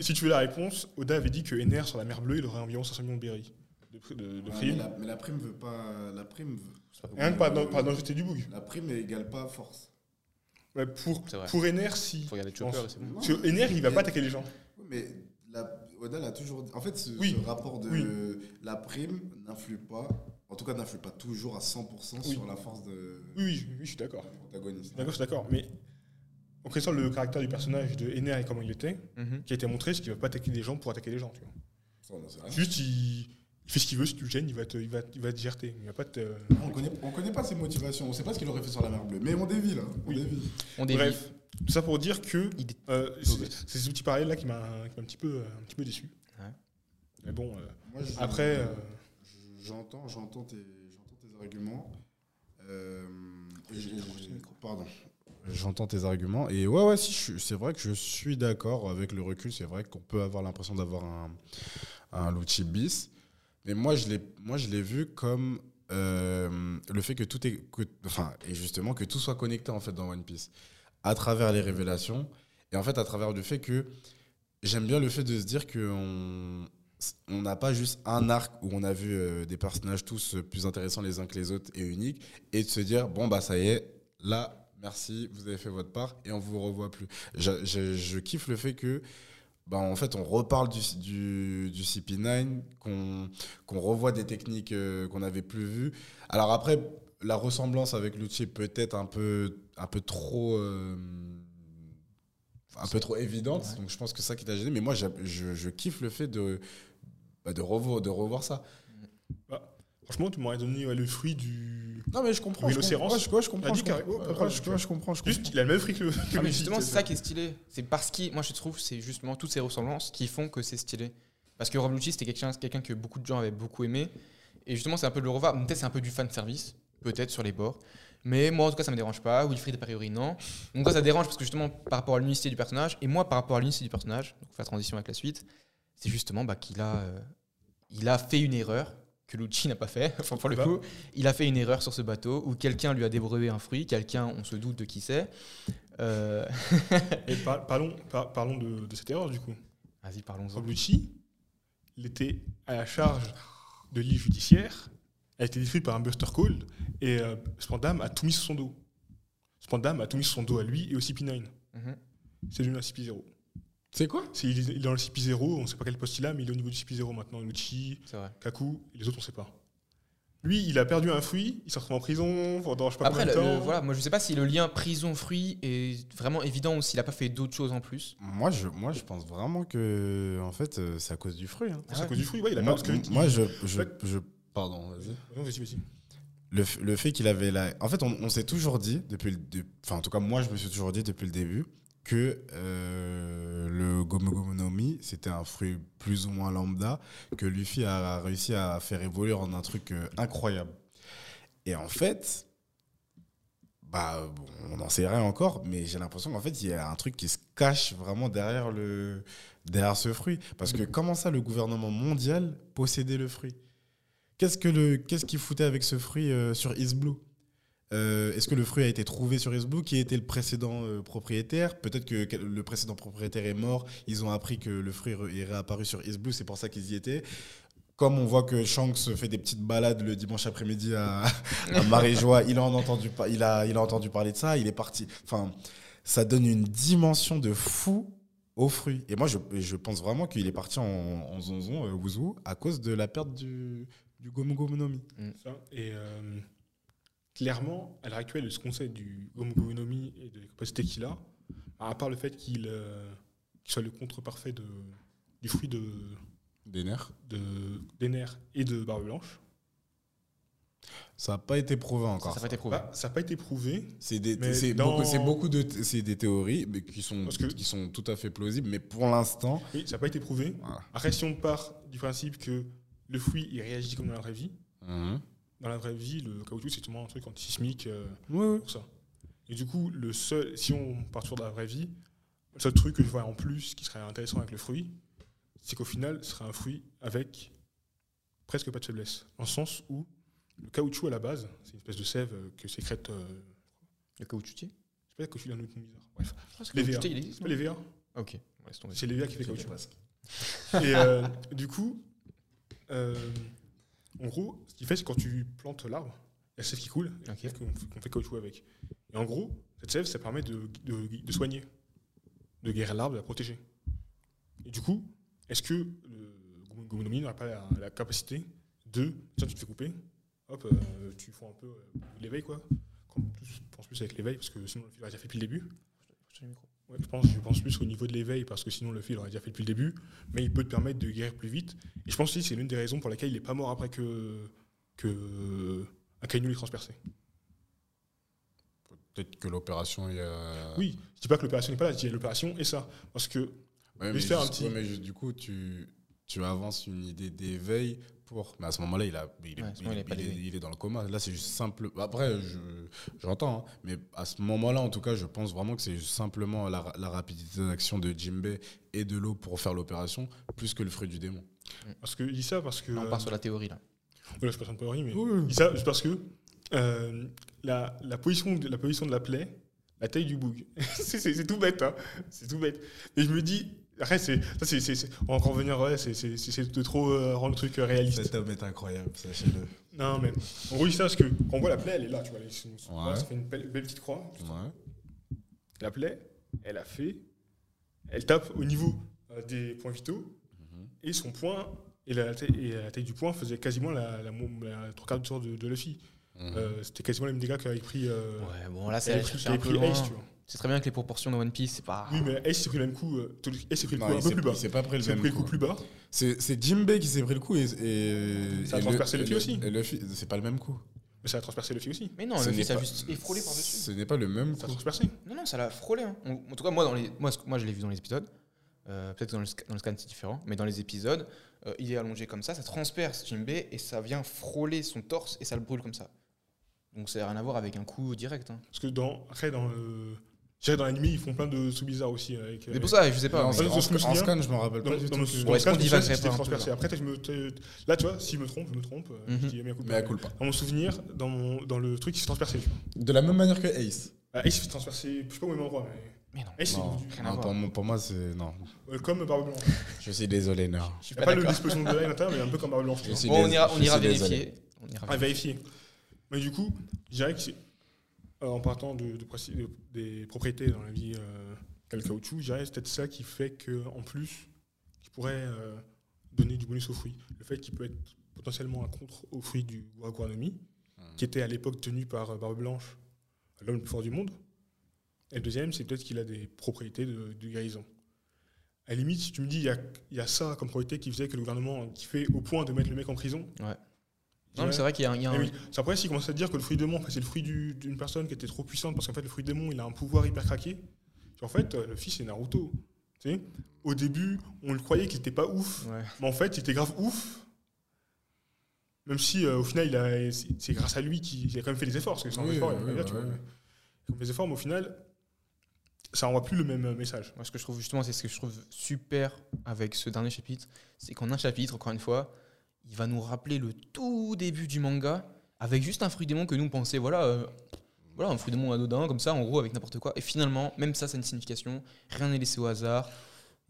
Si tu veux la réponse, Oda avait dit que Ener sur la mer bleue, il aurait environ 500 millions de berries. De prime. Mais la prime veut pas. La prime veut. Rien que pas dans jeter du bouc. La prime n'égale pas force. Ouais, pour Ener, si. Faut regarder Chopper, c'est bon. Parce que Ener, il va pas attaquer les gens. Oui, mais Oda l'a toujours dit. En fait, ce rapport de la prime n'influe pas. En tout cas, n'influe pas toujours à 100% sur la force de. Oui, je suis d'accord. D'accord. Mais en connaissant le caractère du personnage de Ener et comment il était, qui a été montré, c'est qu'il ne va pas attaquer des gens pour attaquer les gens. Tu vois. Ça, juste, il fait ce qu'il veut, si tu le gênes, il va te gerter. Il va pas te... On connaît pas ses motivations, on ne sait pas ce qu'il aurait fait sur la mer bleue. Mais on dévie, là. On dévie. Bref, tout ça pour dire que c'est ce petit parallèle-là qui m'a un petit peu déçu. Ouais. Mais bon, après... J'entends tes arguments. J'entends tes arguments. Et ouais, si, c'est vrai que je suis d'accord avec le recul. C'est vrai qu'on peut avoir l'impression d'avoir un Lucci bis. Mais moi, je l'ai vu comme le fait que tout est... et justement, que tout soit connecté en fait, dans One Piece. À travers les révélations. Et en fait, à travers le fait que... J'aime bien le fait de se dire qu'on... On n'a pas juste un arc où on a vu des personnages tous plus intéressants les uns que les autres et uniques, et de se dire bon bah ça y est, là merci, vous avez fait votre part et on vous revoit plus. Je kiffe le fait que en fait on reparle du CP9, qu'on revoit des techniques qu'on n'avait plus vues. Alors après la ressemblance avec Lucci est peut-être un peu trop évidente, ouais. Donc je pense que c'est ça qui t'a gêné, mais moi je kiffe le fait de revoir ça. Franchement, tu m'aurais donné le fruit du... Non, mais je comprends. Du rhinocéros. Je comprends. Juste, il a le même fruit que... mais justement, c'est ça qui est stylé. C'est parce que, moi je trouve, c'est justement toutes ces ressemblances qui font que c'est stylé. Parce que Rob Lucci, c'était quelqu'un que beaucoup de gens avaient beaucoup aimé. Et justement, c'est un peu de le revoir. Peut-être c'est un peu du fan service, peut-être sur les bords. Mais moi, en tout cas, ça me dérange pas. Wilfried, a priori, non. Donc ça dérange parce que justement, par rapport à l'unicité du personnage, et moi, par rapport à l'unicité du personnage, donc la transition avec la suite, c'est justement qu'il a, fait une erreur que Lucci n'a pas fait. Enfin, pour le coup, il a fait une erreur sur ce bateau où quelqu'un lui a débrouillé un fruit, on se doute de qui c'est. Et parlons de cette erreur, du coup. Vas-y, parlons-en. Lucci, il était à la charge de l'île judiciaire, a été détruite par un Buster Call et Spandam a tout mis sur son dos. Spandam a tout mis sur son dos à lui et au CP9. C'est devenu un CP0. C'est quoi ? Il est dans le CP0, on ne sait pas quel poste il a, mais il est au niveau du CP0 maintenant. Lucci, Kaku, les autres on ne sait pas. Lui, il a perdu un fruit, il se retrouve en prison pendant je sais pas combien de temps. Après, voilà, moi je sais pas si le lien prison-fruit est vraiment évident ou s'il a pas fait d'autres choses en plus. Moi je pense vraiment que en fait c'est à cause du fruit. Hein. Ah, c'est à cause du fruit, ouais, il a perdu ce que pardon, vas-y. Vas-y. Le fait qu'il avait la... En fait, on s'est toujours dit depuis enfin en tout cas moi je me suis toujours dit depuis le début que le Gomu-Gomu-Nomi, c'était un fruit plus ou moins lambda que Luffy a réussi à faire évoluer en un truc incroyable. Et en fait, on n'en sait rien encore, mais j'ai l'impression qu'en fait, il y a un truc qui se cache vraiment derrière ce fruit. Parce que comment ça, le gouvernement mondial possédait le fruit ? Qu'est-ce qu'il foutait avec ce fruit sur East Blue ? Est-ce que le fruit a été trouvé sur East Blue ? Qui était le précédent propriétaire ? Peut-être que le précédent propriétaire est mort. Ils ont appris que le fruit est réapparu sur East Blue. C'est pour ça qu'ils y étaient. Comme on voit que Shanks fait des petites balades le dimanche après-midi à Maréjoie, il a entendu parler de ça. Il est parti. Enfin, ça donne une dimension de fou au fruit. Et moi, je pense vraiment qu'il est parti en zonzon, Wuzou, à cause de la perte du Gomu-Gomu-Nomi. Clairement, à l'heure actuelle, ce qu'on sait du Gomu-Gomu-Nomi et des capacités qu'il a, à part le fait qu'il soit le contre-parfait du fruit d'Ener et de Barbe Blanche, ça n'a pas été prouvé encore. Ça n'a pas été prouvé. C'est des théories mais qui sont tout à fait plausibles, mais pour l'instant... Oui, ça n'a pas été prouvé. Voilà. Après, si on part du principe que le fruit il réagit comme dans la vraie vie... Dans la vraie vie, le caoutchouc, c'est tout le monde un truc antisismique pour ça. Et du coup, si on part toujours de la vraie vie, le seul truc que je vois en plus qui serait intéressant avec le fruit, c'est qu'au final, ce serait un fruit avec presque pas de faiblesse. En ce sens où le caoutchouc, à la base, c'est une espèce de sève que sécrète... Le caoutchoutier ? Je sais pas, le caoutchouc d'un autre nom bizarre. Bref. Les VA. C'est pas les VA. Ok. C'est les VA qui fait caoutchouc. Et du coup... En gros, ce qu'il fait, c'est quand tu plantes l'arbre, il y a la sève qui coule, qu'on fait caoutchouc avec. Et en gros, cette sève, ça permet de soigner, de guérir l'arbre, de la protéger. Et du coup, est-ce que le Gomu-Gomu-Nomi n'aurait pas la capacité de... Tiens, tu te fais couper, hop, tu fais un peu l'éveil, quoi. Je pense plus avec l'éveil, parce que sinon le fil aurait déjà fait depuis le début. Ouais, je pense plus au niveau de l'éveil, parce que sinon le fil aurait déjà fait depuis le début, mais il peut te permettre de guérir plus vite. Et je pense aussi que c'est l'une des raisons pour laquelle il n'est pas mort après que un caillou l'ait transpercé. Peut-être que l'opération est... Oui, je ne dis pas que l'opération n'est pas là, je dis que l'opération est ça. Parce que... Ouais, du coup, tu avances une idée d'éveil pour... Mais à ce moment-là, il est dans le coma. Là, c'est juste simple... Après, j'entends, hein, mais à ce moment-là, en tout cas, je pense vraiment que c'est juste simplement la rapidité d'action de Jinbei et de l'eau pour faire l'opération, plus que le fruit du démon. Parce que, on part sur la théorie, là. Oui, là, je passe en théorie, mais... Oui. Dis ça parce que la position de la plaie, la taille du bug, c'est tout bête, hein. C'est tout bête. Et je me dis... Après, on va encore venir, c'est de trop rendre le truc réaliste. Cet homme est incroyable, sachez-le. Non, mais en gros, parce que quand on voit la plaie, elle est là, tu vois, ça fait une belle petite croix. Ouais. La plaie, elle tape au niveau des points vitaux, et son point, et la taille du point faisait quasiment la trois quarts du tour de Luffy. C'était quasiment les mêmes dégâts qu'avait pris Ace, tu vois. C'est très bien que les proportions de One Piece, c'est pas... Oui, mais Ace s'est pris le même coup, il s'est pas pris le même coup plus bas. C'est Jinbei qui s'est pris le coup et ça a transpercé Luffy aussi. Luffy, c'est pas le même coup. Mais ça a transpercé Luffy aussi. Mais non, Luffy, ça a juste frôlé par-dessus. Ce n'est pas le même coup. Ça a transpercé. Non, ça l'a frôlé. Hein. En tout cas, moi, je l'ai vu dans les épisodes. Peut-être que dans le scan, c'est différent. Mais dans les épisodes, il est allongé comme ça transperce Jinbei et ça vient frôler son torse et ça le brûle comme ça. Donc ça n'a rien à voir avec un coup direct. Hein. Parce que dans l'anime, ils font plein de sous bizarres aussi. C'est pour ça, je sais pas. En scan, je m'en rappelle pas du tout. C'était transpercé. Après, là, tu vois, si je me trompe. Je dis, mais à coup pas. Dans mon souvenir, dans le truc, il s'est transpercé. De la même manière que Ace. Ace s'est transpercé, je sais pas au même endroit. Mais non. Ace, c'est rien. Pour moi, c'est... Non. Comme Barbe Blanche. Je suis désolé, non. Je suis pas le disposition de l'intérieur, mais un peu comme Barbe Blanche. On ira vérifier. On ira vérifier. Mais du coup, je dirais que en partant des propriétés dans la vie qu'a le caoutchouc, je dirais que c'est peut-être ça qui fait qu'en plus, qui pourrait donner du bonus aux fruits. Le fait qu'il peut être potentiellement un contre aux fruits du Guaraguarnomi, qui était à l'époque tenu par Barbe Blanche, l'homme le plus fort du monde. Et le deuxième, c'est peut-être qu'il a des propriétés de guérison. À la limite, si tu me dis il y a ça comme propriété qui faisait que le gouvernement qui fait au point de mettre le mec en prison. Ouais. Non, mais c'est vrai qu'il y a un. Oui. Après, s'il commence à te dire que le fruit démon, c'est le fruit d'une personne qui était trop puissante, parce qu'en fait, le fruit démon, il a un pouvoir hyper craqué. En fait, le fils, c'est Naruto. Tu sais, au début, on le croyait qu'il était pas ouf, mais en fait, il était grave ouf. Même si, au final, c'est grâce à lui qu'il a quand même fait des efforts, parce que sans effort, il a fait des efforts, mais au final. Ça envoie plus le même message. Moi, ce que je trouve justement, c'est ce que je trouve super avec ce dernier chapitre, c'est qu'en un chapitre, encore une fois, il va nous rappeler le tout début du manga avec juste un fruit démon que nous pensait, voilà, un fruit démon anodin comme ça, en gros, avec n'importe quoi. Et finalement, même ça, ça a une signification. Rien n'est laissé au hasard.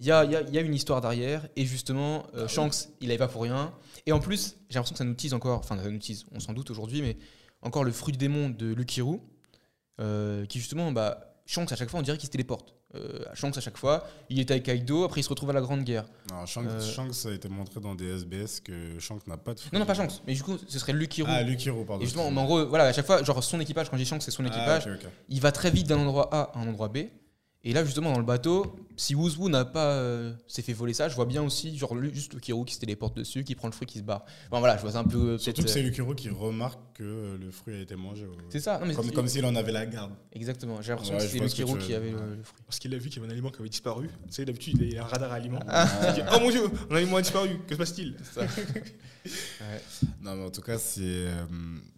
Il y a une histoire derrière. Et justement, Shanks, il n'avait pas pour rien. Et en plus, j'ai l'impression que ça nous tease encore. Enfin, ça nous tease. On s'en doute aujourd'hui, mais encore le fruit démon de Lucky Roux, qui justement, Shanks, à chaque fois, on dirait qu'il se téléporte. Shanks, à chaque fois, il était avec Kaido, après il se retrouve à la Grande Guerre. Non, Shanks a été montré dans des SBS que Shanks n'a pas de fruits. Non, pas Shanks, mais du coup, ce serait Lucky Roux. Ah, Lucky Roux, pardon. Et justement, en gros, voilà, à chaque fois, genre son équipage, quand j'ai Shanks, c'est son équipage. Okay. Il va très vite d'un endroit A à un endroit B. Et là, justement, dans le bateau, si Woozoo n'a pas s'est fait voler ça, je vois bien aussi, genre juste Lucky Roux qui se téléporte dessus, qui prend le fruit, qui se barre. Enfin, voilà, je vois ça un peu. Surtout que c'est Lucky Roux qui remarque que le fruit a été mangé. C'est ça. Non, mais comme s'il en avait la garde. Exactement. J'ai l'impression que c'était Lucky Roux qui avait le fruit. Parce qu'il a vu qu'il y avait un aliment qui avait disparu. Tu sais, d'habitude, il a un radar à aliments. Il dit, oh mon Dieu, un aliment a disparu. Que se passe-t-il? Non, mais en tout cas, c'est.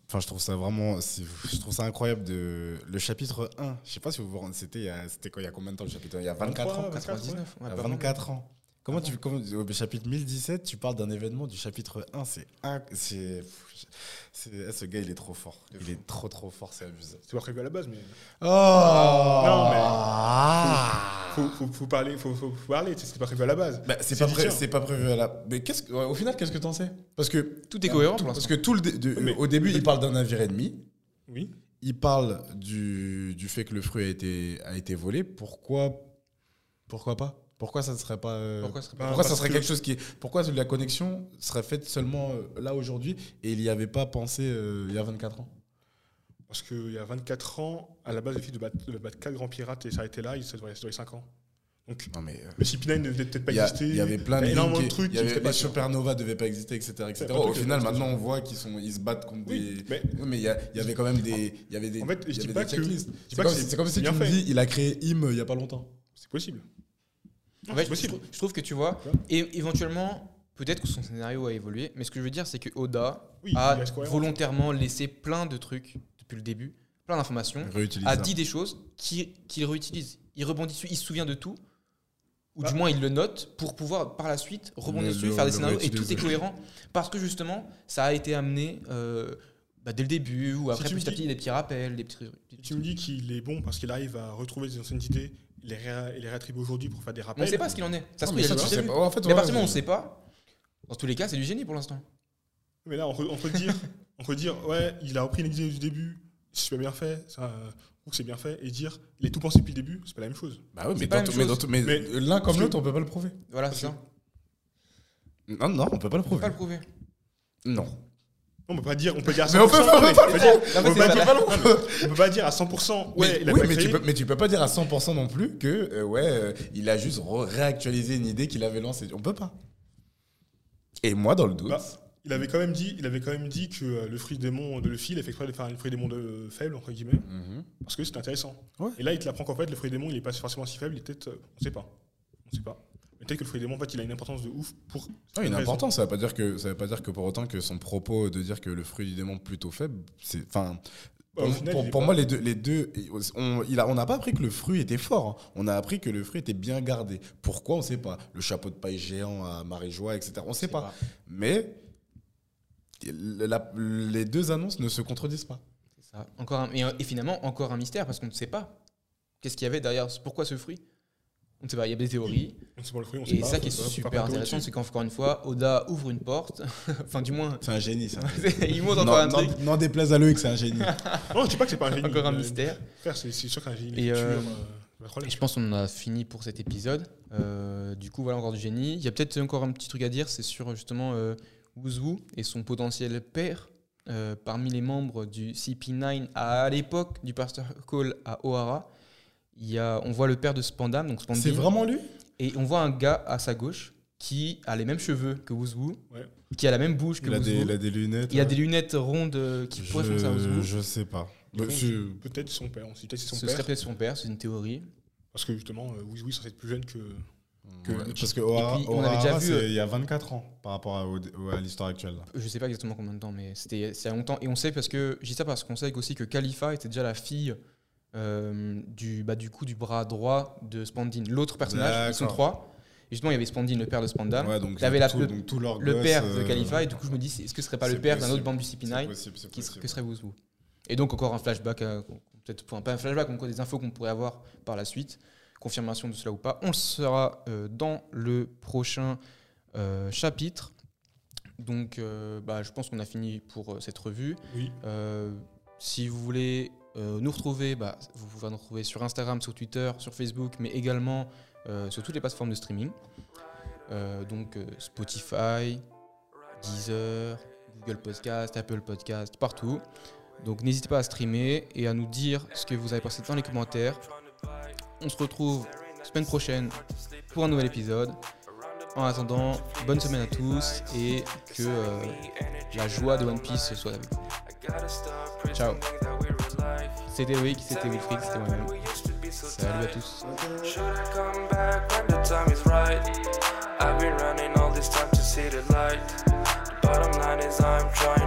Enfin, je trouve ça vraiment, je trouve ça incroyable de le chapitre 1. Je sais pas si vous vous rendez, c'était quoi, il y a combien de temps le chapitre 1? Il y a 24 ans, 99. Ouais, 24 ans. Comment au chapitre 1017, tu parles d'un événement du chapitre 1, ce gars, il est trop fort. Il est trop fort, c'est abusé. C'est pas prévu à la base, mais faut parler, c'est pas prévu à la base. Bah, c'est pas prévu à la. Mais au final, qu'est-ce que t'en sais? Parce que tout est cohérent. Parce que au début, il parle d'un navire ennemi. Oui. Il parle du fait que le fruit a été volé. Pourquoi pas? Pourquoi ça ne serait pas. Pourquoi ça serait quelque chose qui. Pourquoi la connexion serait faite seulement là aujourd'hui et il n'y avait pas pensé il y a 24 ans? Parce qu'il y a 24 ans, à la base, le fils de battre 4 grands pirates et s'arrêter là, ça devrait durer 5 ans. Donc, non mais le CP9 ne devait peut-être pas exister. Il y avait plein de trucs. Les Supernova ne devaient pas exister, etc. Au final, maintenant, on voit qu'ils se battent contre des. Mais il y avait quand même des. En fait, je dis pas que. C'est comme si tu me dis, il a créé IM il n'y a pas longtemps. C'est possible. En fait, je trouve que tu vois, et éventuellement, peut-être que son scénario a évolué, mais ce que je veux dire, c'est que Oda a volontairement laissé plein de trucs depuis le début, plein d'informations, a dit des choses qu'il réutilise. Il rebondit dessus, il se souvient de tout, ou du moins il le note pour pouvoir par la suite rebondir dessus, faire des scénarios, et tout est cohérent. Parce que justement, ça a été amené dès le début, ou après petit à petit, des petits rappels, des petits trucs. Tu me dis qu'il est bon parce qu'il arrive à retrouver des anciennes idées. Il les réattribue aujourd'hui pour faire des rappels. On ne sait pas ce qu'il en est. Ça se trouve, mais à partir du moment où on ne sait pas, dans tous les cas, c'est du génie pour l'instant. Mais là, on peut dire, ouais, il a repris une idée du début, c'est super bien fait, ou c'est bien fait, et dire, il est tout pensé depuis le début, c'est pas la même chose. Bah oui, mais l'un comme l'autre, on peut pas le prouver. Voilà, c'est ça. Non, on peut pas le prouver. Non. On peut pas dire, on peut dire à 100%. On peut pas dire à 100%. Ouais, il a pas créé. Mais tu peux pas dire à 100% non plus que il a juste réactualisé une idée qu'il avait lancée. On peut pas. Et moi, dans le doute, il avait quand même dit que le fruit démon de Luffy, il avait fait faire un fruit démon de faible entre guillemets, parce que c'était intéressant. Ouais. Et là, il te l'apprend qu'en fait, le fruit démon, il est pas forcément si faible. Il est peut-être, on sait pas. Peut-être que le fruit démon, en fait, il a une importance de ouf pour. Ah, une importance, ça ne veut pas dire que pour autant que son propos de dire que le fruit du démon plutôt faible, c'est. Enfin, pour moi, les deux, on n'a pas appris que le fruit était fort. Hein. On a appris que le fruit était bien gardé. Pourquoi, on ne sait pas. Le chapeau de paille géant à Marie-Joie, etc. On ne sait pas. Mais les deux annonces ne se contredisent pas. C'est ça. Et finalement, encore un mystère parce qu'on ne sait pas qu'est-ce qu'il y avait derrière. Pourquoi ce fruit? On ne sait pas, il y a des théories. On sait pas le fruit, on sait pas. Et ça qui est super intéressant, c'est qu'encore une fois, Oda ouvre une porte. Enfin, du moins. C'est un génie, ça. Il monte encore un truc. N'en déplaise à Loïc, c'est un génie. Non, je ne dis pas que c'est pas un génie. Encore un mystère. C'est sûr qu'un génie. Je pense qu'on a fini pour cet épisode. Du coup, voilà, encore du génie. Il y a peut-être encore un petit truc à dire, c'est sur justement Wuzu et son potentiel père parmi les membres du CP9 à l'époque du Pasteur Cole à Ohara. On voit le père de Spandam. C'est vraiment lui? Et on voit un gars à sa gauche qui a les mêmes cheveux que Wuzu, ouais, qui a la même bouche que Wuzu. Il a des lunettes. Il a des lunettes rondes qui pourraient faire ça à Wuzu. Je sais pas. Peut-être son père. Ce serait peut-être son père, c'est une théorie. Parce que justement, Wuzu est censé être plus jeune que... parce que Ohara, il y a 24 ans par rapport à l'histoire actuelle. Je sais pas exactement combien de temps, mais c'était il y a longtemps. Et on sait, parce que j'ai ça, parce qu'on sait aussi que Khalifa était déjà la fille... du coup du bras droit de Spandin, l'autre personnage. Ils sont trois, et justement il y avait Spandin, le père de Spandam, ouais, donc, le père de Khalifa, et du coup je me dis, est-ce que ce serait pas le père d'un autre membre du CP9 que serait Wuzu? Et donc encore un flashback, peut-être pas un flashback, mais des infos qu'on pourrait avoir par la suite, confirmation de cela ou pas, on le saura dans le prochain chapitre. Donc je pense qu'on a fini pour cette revue. Oui. Si vous voulez nous retrouver, vous pouvez nous retrouver sur Instagram, sur Twitter, sur Facebook, mais également sur toutes les plateformes de streaming, Spotify, Deezer, Google Podcast, Apple Podcast, partout. Donc n'hésitez pas à streamer et à nous dire ce que vous avez pensé dans les commentaires. On se retrouve semaine prochaine pour un nouvel épisode. En attendant, bonne semaine à tous, et que la joie de One Piece soit avec vous. Ciao. C'était Loïc, c'était Wilfried, c'était moi-même. Salut à tous.